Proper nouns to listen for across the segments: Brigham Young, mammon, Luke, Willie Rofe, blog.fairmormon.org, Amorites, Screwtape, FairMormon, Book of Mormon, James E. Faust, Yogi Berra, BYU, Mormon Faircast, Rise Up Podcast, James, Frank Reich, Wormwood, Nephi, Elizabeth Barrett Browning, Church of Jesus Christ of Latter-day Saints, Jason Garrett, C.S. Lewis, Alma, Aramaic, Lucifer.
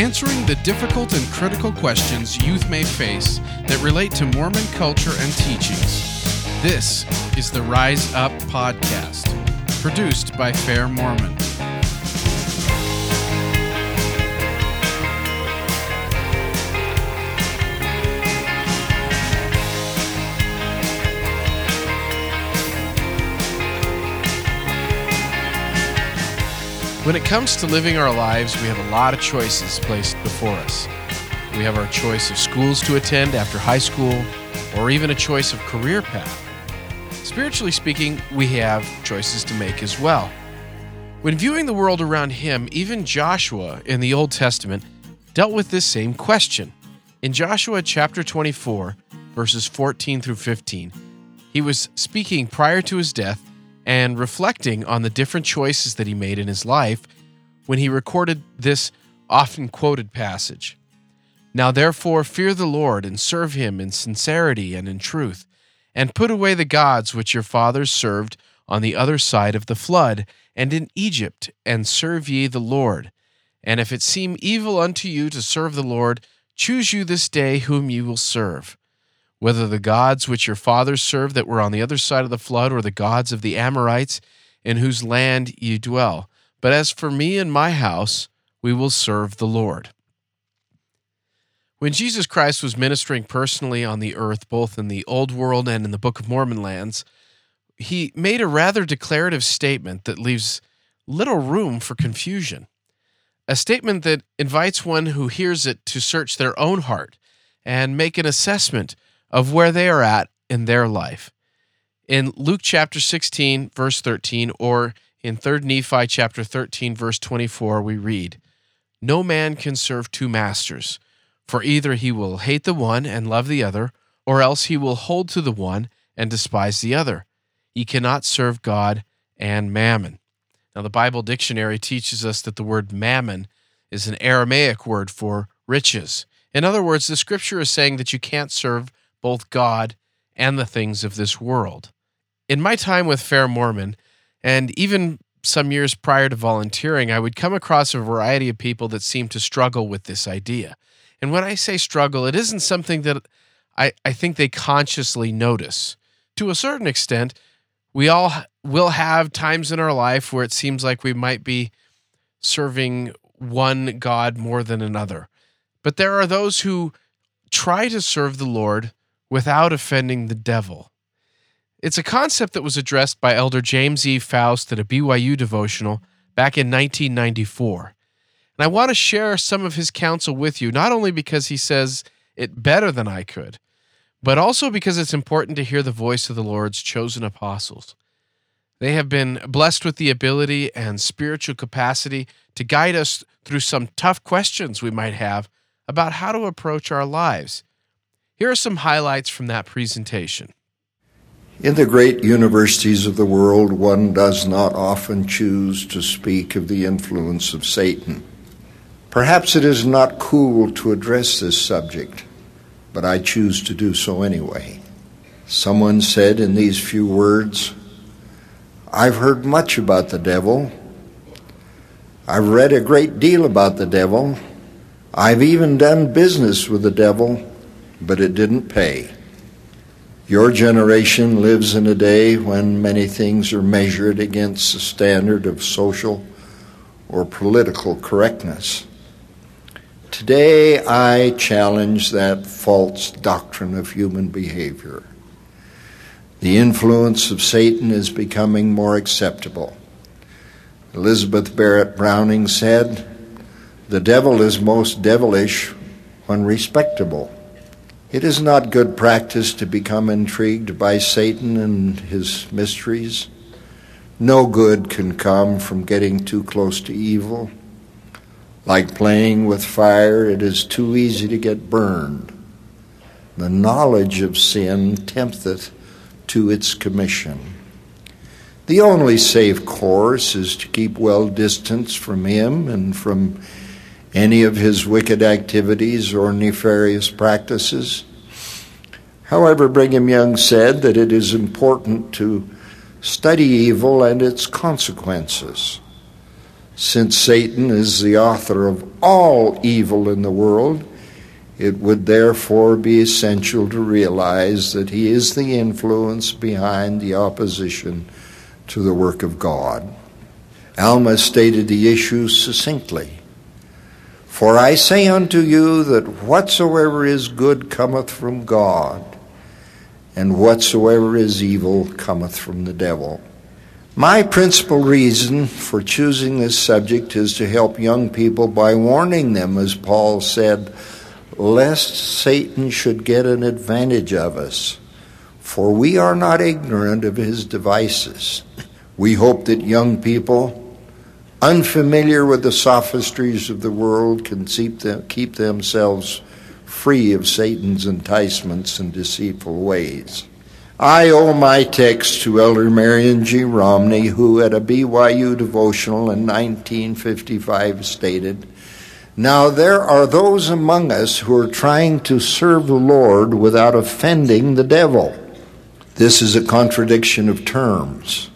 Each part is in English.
answering the difficult and critical questions youth may face that relate to Mormon culture and teachings. This is the Rise Up Podcast, produced by Fair Mormon. When it comes to living our lives, we have a lot of choices placed before us. We have our choice of schools to attend after high school, or even a choice of career path. Spiritually speaking, we have choices to make as well. When viewing the world around him, even Joshua in the Old Testament dealt with this same question. In Joshua chapter 24, verses 14 through 15, he was speaking prior to his death and reflecting on the different choices that he made in his life when he recorded this often quoted passage. "Now therefore fear the Lord and serve him in sincerity and in truth, and put away the gods which your fathers served on the other side of the flood and in Egypt, and serve ye the Lord. And if it seem evil unto you to serve the Lord, choose you this day whom ye will serve, whether the gods which your fathers served that were on the other side of the flood, or the gods of the Amorites, in whose land ye dwell. But as for me and my house, we will serve the Lord." When Jesus Christ was ministering personally on the earth, both in the Old World and in the Book of Mormon lands, he made a rather declarative statement that leaves little room for confusion, a statement that invites one who hears it to search their own heart and make an assessment of where they are at in their life. In Luke chapter 16, verse 13, or in 3 Nephi chapter 13, verse 24, we read, "No man can serve two masters, for either he will hate the one and love the other, or else he will hold to the one and despise the other. Ye cannot serve God and mammon." Now, the Bible dictionary teaches us that the word mammon is an Aramaic word for riches. In other words, the scripture is saying that you can't serve both God and the things of this world. In my time with Fair Mormon, and even some years prior to volunteering, I would come across a variety of people that seemed to struggle with this idea. And when I say struggle, it isn't something that I think they consciously notice. To a certain extent, we all will have times in our life where it seems like we might be serving one God more than another. But there are those who try to serve the Lord without offending the devil. It's a concept that was addressed by Elder James E. Faust at a BYU devotional back in 1994. And I want to share some of his counsel with you, not only because he says it better than I could, but also because it's important to hear the voice of the Lord's chosen apostles. They have been blessed with the ability and spiritual capacity to guide us through some tough questions we might have about how to approach our lives. Here are some highlights from that presentation. "In the great universities of the world, one does not often choose to speak of the influence of Satan. Perhaps it is not cool to address this subject, but I choose to do so anyway. Someone said in these few words, 'I've heard much about the devil. I've read a great deal about the devil. I've even done business with the devil, but it didn't pay.' Your generation lives in a day when many things are measured against the standard of social or political correctness. Today I challenge that false doctrine of human behavior. The influence of Satan is becoming more acceptable. Elizabeth Barrett Browning said, 'The devil is most devilish when respectable.' It is not good practice to become intrigued by Satan and his mysteries. No good can come from getting too close to evil. Like playing with fire, it is too easy to get burned. The knowledge of sin tempteth to its commission. The only safe course is to keep well distance from him and from any of his wicked activities or nefarious practices. However, Brigham Young said that it is important to study evil and its consequences. Since Satan is the author of all evil in the world, it would therefore be essential to realize that he is the influence behind the opposition to the work of God. Alma stated the issue succinctly. For I say unto you that whatsoever is good cometh from God, and whatsoever is evil cometh from the devil. My principal reason for choosing this subject is to help young people by warning them, as Paul said, lest Satan should get an advantage of us, for we are not ignorant of his devices. We hope that young people, unfamiliar with the sophistries of the world, can keep themselves free of Satan's enticements and deceitful ways. I owe my text to Elder Marion G. Romney, who at a BYU devotional in 1955 stated, "Now there are those among us who are trying to serve the Lord without offending the devil." This is a contradiction of terms.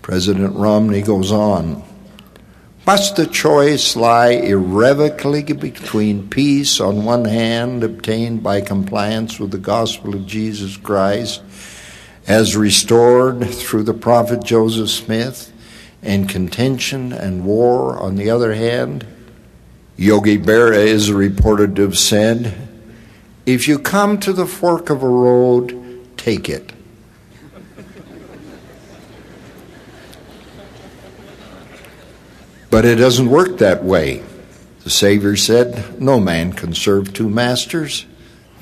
President Romney goes on, "Must the choice lie irrevocably between peace on one hand obtained by compliance with the gospel of Jesus Christ as restored through the prophet Joseph Smith and contention and war on the other hand?" Yogi Berra is reported to have said, "If you come to the fork of a road, take it." But it doesn't work that way. The Savior said, "No man can serve two masters,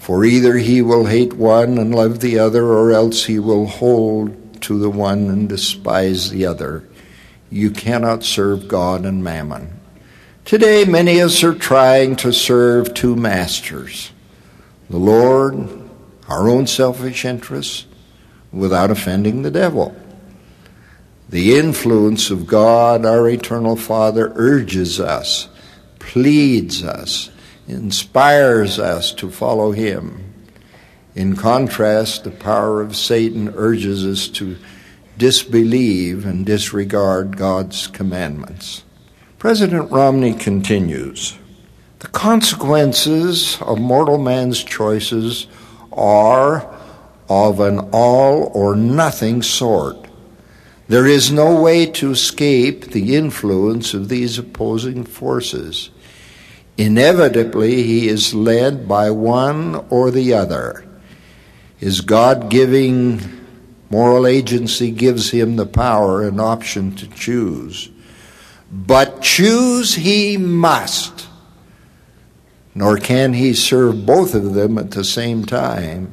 for either he will hate one and love the other, or else he will hold to the one and despise the other. You cannot serve God and mammon." Today, many of us are trying to serve two masters, the Lord, our own selfish interests, without offending the devil. The influence of God, our eternal Father, urges us, pleads us, inspires us to follow him. In contrast, the power of Satan urges us to disbelieve and disregard God's commandments. President Romney continues, "The consequences of mortal man's choices are of an all or nothing sort. There is no way to escape the influence of these opposing forces. Inevitably, he is led by one or the other. His God-giving moral agency gives him the power and option to choose. But choose he must, nor can he serve both of them at the same time.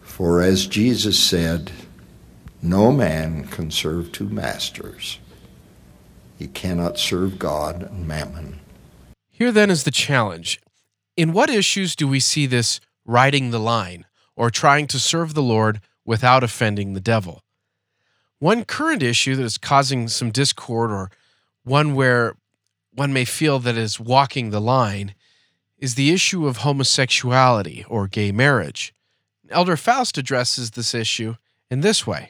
For as Jesus said, no man can serve two masters. He cannot serve God and mammon." Here then is the challenge. In what issues do we see this riding the line, or trying to serve the Lord without offending the devil? One current issue that is causing some discord, or one where one may feel that is walking the line, is the issue of homosexuality or gay marriage. Elder Faust addresses this issue in this way.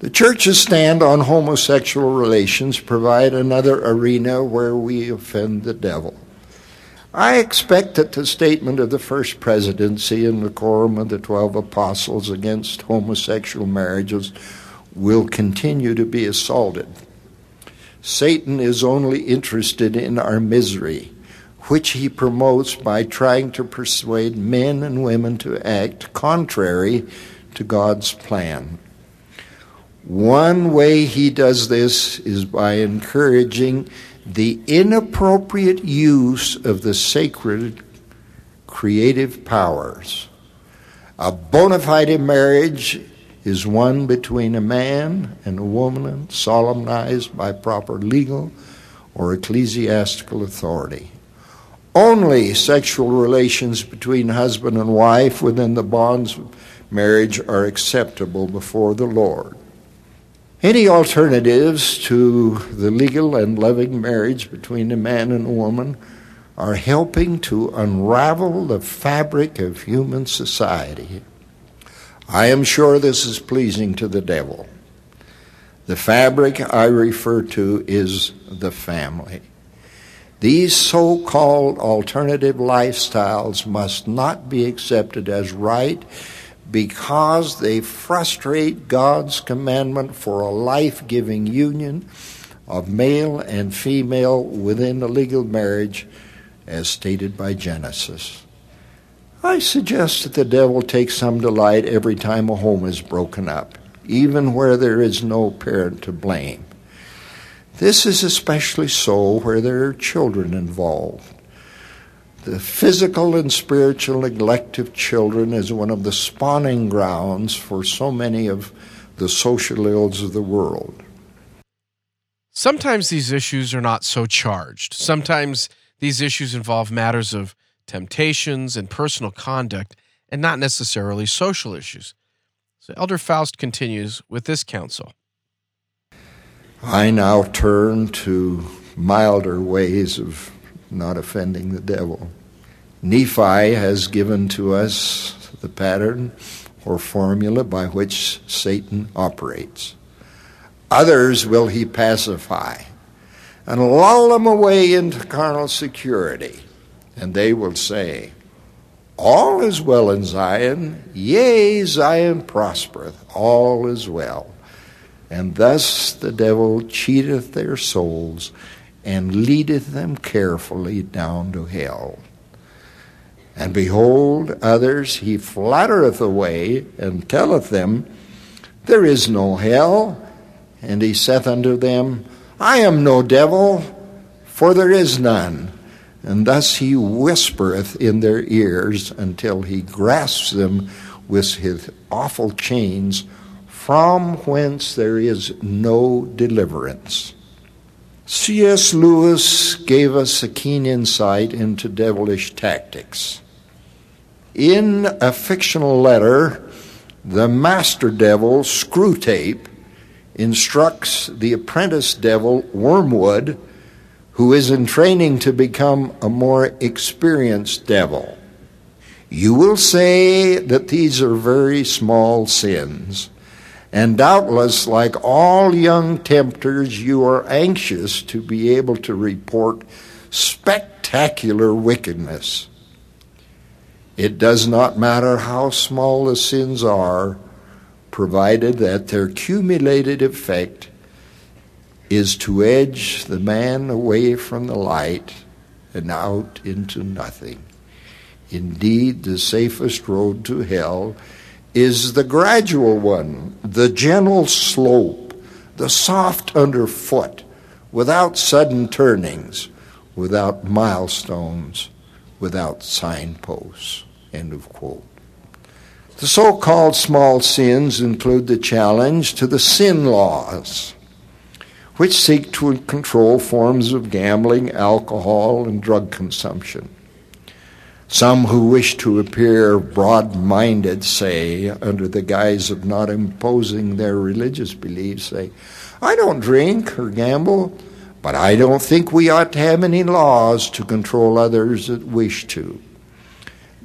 The Church's stand on homosexual relations provide another arena where we offend the devil. I expect that the statement of the First Presidency and the Quorum of the 12 Apostles against homosexual marriages will continue to be assaulted. Satan is only interested in our misery, which he promotes by trying to persuade men and women to act contrary to God's plan. One way he does this is by encouraging the inappropriate use of the sacred creative powers. A bona fide marriage is one between a man and a woman solemnized by proper legal or ecclesiastical authority. Only sexual relations between husband and wife within the bonds of marriage are acceptable before the Lord. Any alternatives to the legal and loving marriage between a man and a woman are helping to unravel the fabric of human society. I am sure this is pleasing to the devil. The fabric I refer to is the family. These so-called alternative lifestyles must not be accepted as right because they frustrate God's commandment for a life-giving union of male and female within the legal marriage as stated by Genesis. I suggest that the devil takes some delight every time a home is broken up, even where there is no parent to blame. This is especially so where there are children involved. The physical and spiritual neglect of children is one of the spawning grounds for so many of the social ills of the world. Sometimes these issues are not so charged. Sometimes these issues involve matters of temptations and personal conduct, and not necessarily social issues. So Elder Faust continues with this counsel. I now turn to milder ways of not offending the devil. Nephi has given to us the pattern or formula by which Satan operates. Others will he pacify and lull them away into carnal security. And they will say, all is well in Zion, yea, Zion prospereth, all is well. And thus the devil cheateth their souls and leadeth them carefully down to hell. And behold, others he flattereth away and telleth them, there is no hell. And he saith unto them, I am no devil, for there is none. And thus he whispereth in their ears until he grasps them with his awful chains, from whence there is no deliverance. C.S. Lewis gave us a keen insight into devilish tactics. In a fictional letter, the master devil, Screwtape, instructs the apprentice devil, Wormwood, who is in training to become a more experienced devil. You will say that these are very small sins, and doubtless, like all young tempters, you are anxious to be able to report spectacular wickedness. It does not matter how small the sins are, provided that their cumulated effect is to edge the man away from the light and out into nothing. Indeed, the safest road to hell is the gradual one, the gentle slope, the soft underfoot, without sudden turnings, without milestones, without signposts. End of quote. The so-called small sins include the challenge to the sin laws, which seek to control forms of gambling, alcohol, and drug consumption. Some who wish to appear broad-minded say, under the guise of not imposing their religious beliefs, say, I don't drink or gamble, but I don't think we ought to have any laws to control others that wish to.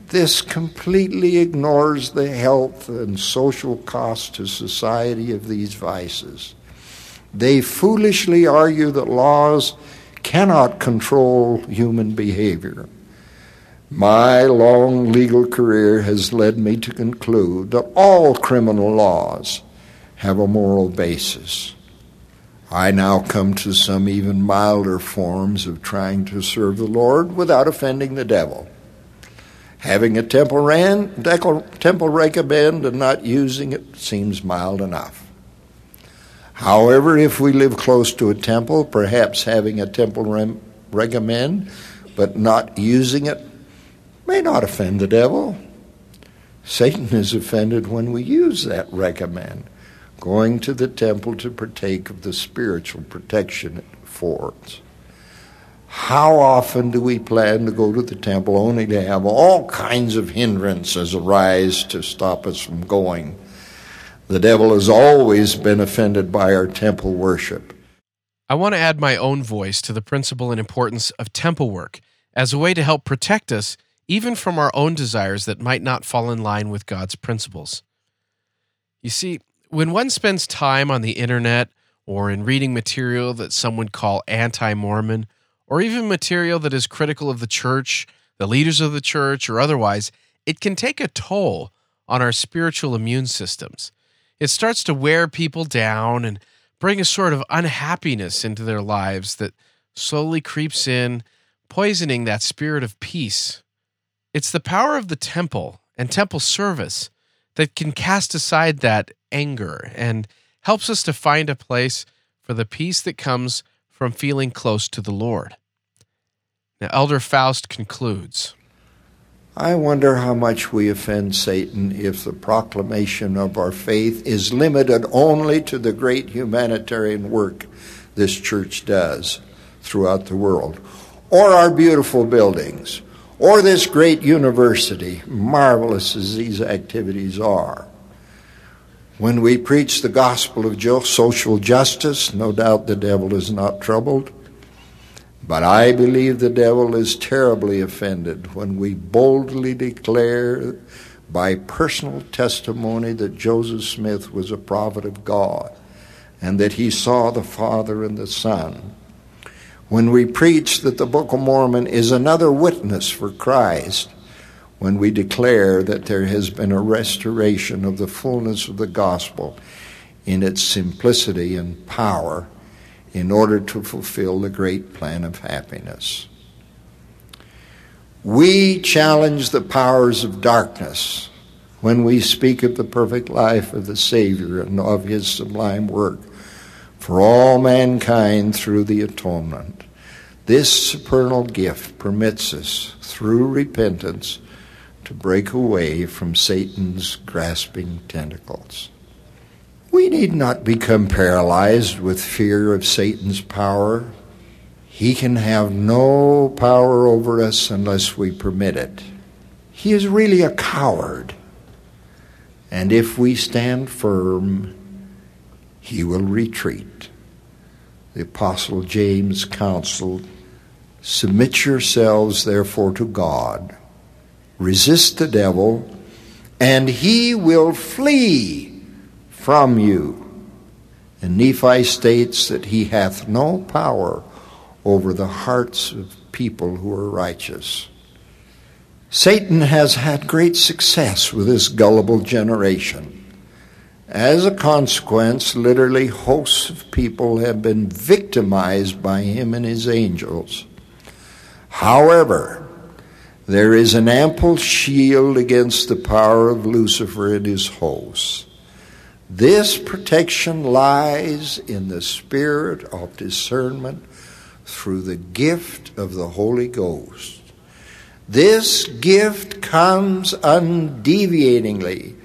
This completely ignores the health and social cost to society of these vices. They foolishly argue that laws cannot control human behavior. My long legal career has led me to conclude that all criminal laws have a moral basis. I now come to some even milder forms of trying to serve the Lord without offending the devil. Having a temple recommend and not using it seems mild enough. However, if we live close to a temple, perhaps having a temple recommend but not using it may not offend the devil. Satan is offended when we use that recommend, going to the temple to partake of the spiritual protection it affords. How often do we plan to go to the temple only to have all kinds of hindrances arise to stop us from going? The devil has always been offended by our temple worship. I want to add my own voice to the principle and importance of temple work as a way to help protect us even from our own desires that might not fall in line with God's principles. You see, when one spends time on the internet or in reading material that some would call anti-Mormon, or even material that is critical of the church, the leaders of the church, or otherwise, it can take a toll on our spiritual immune systems. It starts to wear people down and bring a sort of unhappiness into their lives that slowly creeps in, poisoning that spirit of peace. It's the power of the temple and temple service that can cast aside that anger and helps us to find a place for the peace that comes from feeling close to the Lord. Now, Elder Faust concludes, I wonder how much we offend Satan if the proclamation of our faith is limited only to the great humanitarian work this church does throughout the world, or our beautiful buildings, or this great university, marvelous as these activities are. When we preach the gospel of social justice, no doubt the devil is not troubled, but I believe the devil is terribly offended when we boldly declare by personal testimony that Joseph Smith was a prophet of God and that he saw the Father and the Son. When we preach that the Book of Mormon is another witness for Christ, when we declare that there has been a restoration of the fullness of the gospel in its simplicity and power in order to fulfill the great plan of happiness. We challenge the powers of darkness when we speak of the perfect life of the Savior and of his sublime work for all mankind through the atonement. This supernal gift permits us, through repentance, to break away from Satan's grasping tentacles. We need not become paralyzed with fear of Satan's power. He can have no power over us unless we permit it. He is really a coward, and if we stand firm, he will retreat. The Apostle James counseled, submit yourselves therefore to God, resist the devil, and he will flee from you. And Nephi states that he hath no power over the hearts of people who are righteous. Satan has had great success with this gullible generation. As a consequence, literally hosts of people have been victimized by him and his angels. However, there is an ample shield against the power of Lucifer and his hosts. This protection lies in the spirit of discernment through the gift of the Holy Ghost. This gift comes undeviatingly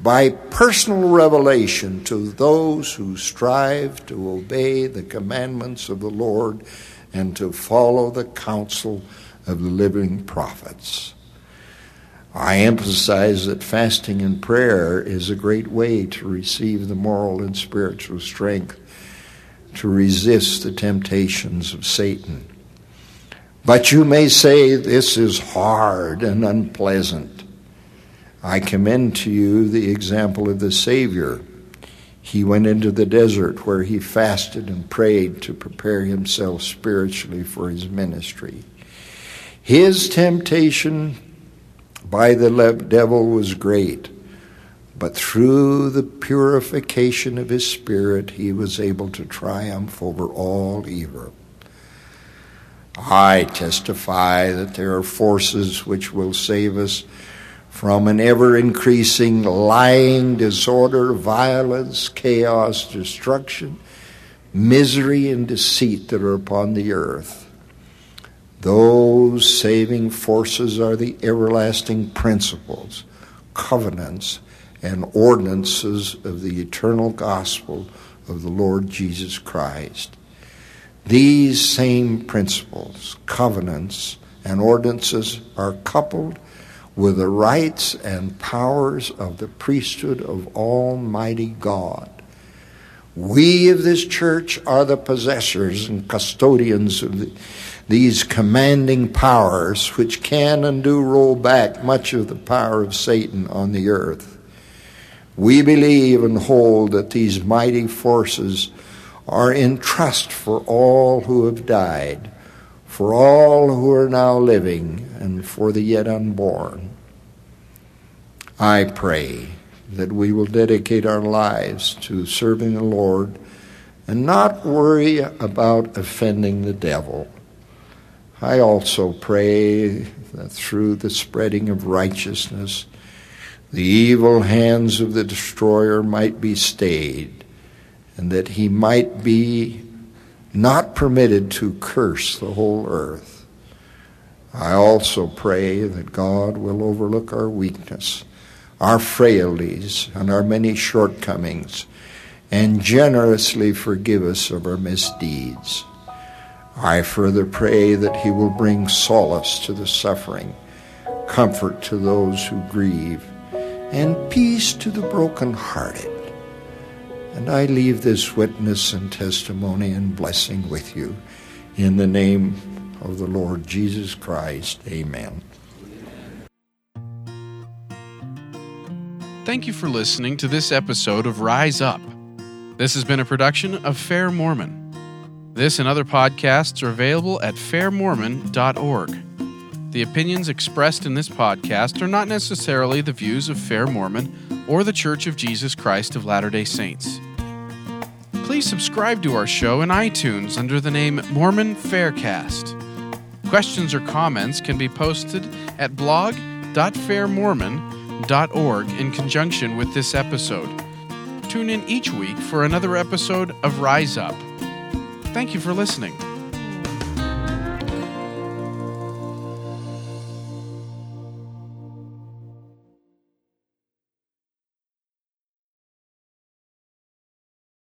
by personal revelation to those who strive to obey the commandments of the Lord and to follow the counsel of the living prophets. I emphasize that fasting and prayer is a great way to receive the moral and spiritual strength to resist the temptations of Satan. But you may say this is hard and unpleasant. I commend to you the example of the Savior. He went into the desert where he fasted and prayed to prepare himself spiritually for his ministry. His temptation by the devil was great, but through the purification of his spirit, he was able to triumph over all evil. I testify that there are forces which will save us from an ever-increasing lying, disorder, violence, chaos, destruction, misery, and deceit that are upon the earth. Those saving forces are the everlasting principles, covenants, and ordinances of the eternal gospel of the Lord Jesus Christ. These same principles, covenants, and ordinances are coupled with the rights and powers of the priesthood of Almighty God. We of this church are the possessors and custodians of these commanding powers, which can and do roll back much of the power of Satan on the earth. We believe and hold that these mighty forces are in trust for all who have died, for all who are now living, and for the yet unborn. I pray that we will dedicate our lives to serving the Lord and not worry about offending the devil. I also pray that through the spreading of righteousness, the evil hands of the destroyer might be stayed, and that he might be not permitted to curse the whole earth. I also pray that God will overlook our weakness, our frailties, and our many shortcomings, and generously forgive us of our misdeeds. I further pray that he will bring solace to the suffering, comfort to those who grieve, and peace to the brokenhearted. And I leave this witness and testimony and blessing with you. In the name of the Lord Jesus Christ, amen. Thank you for listening to this episode of Rise Up. This has been a production of Fair Mormon. This and other podcasts are available at fairmormon.org. The opinions expressed in this podcast are not necessarily the views of Fair Mormon or the Church of Jesus Christ of Latter-day Saints. Please subscribe to our show in iTunes under the name Mormon Faircast. Questions or comments can be posted at blog.fairmormon.org in conjunction with this episode. Tune in each week for another episode of Rise Up. Thank you for listening.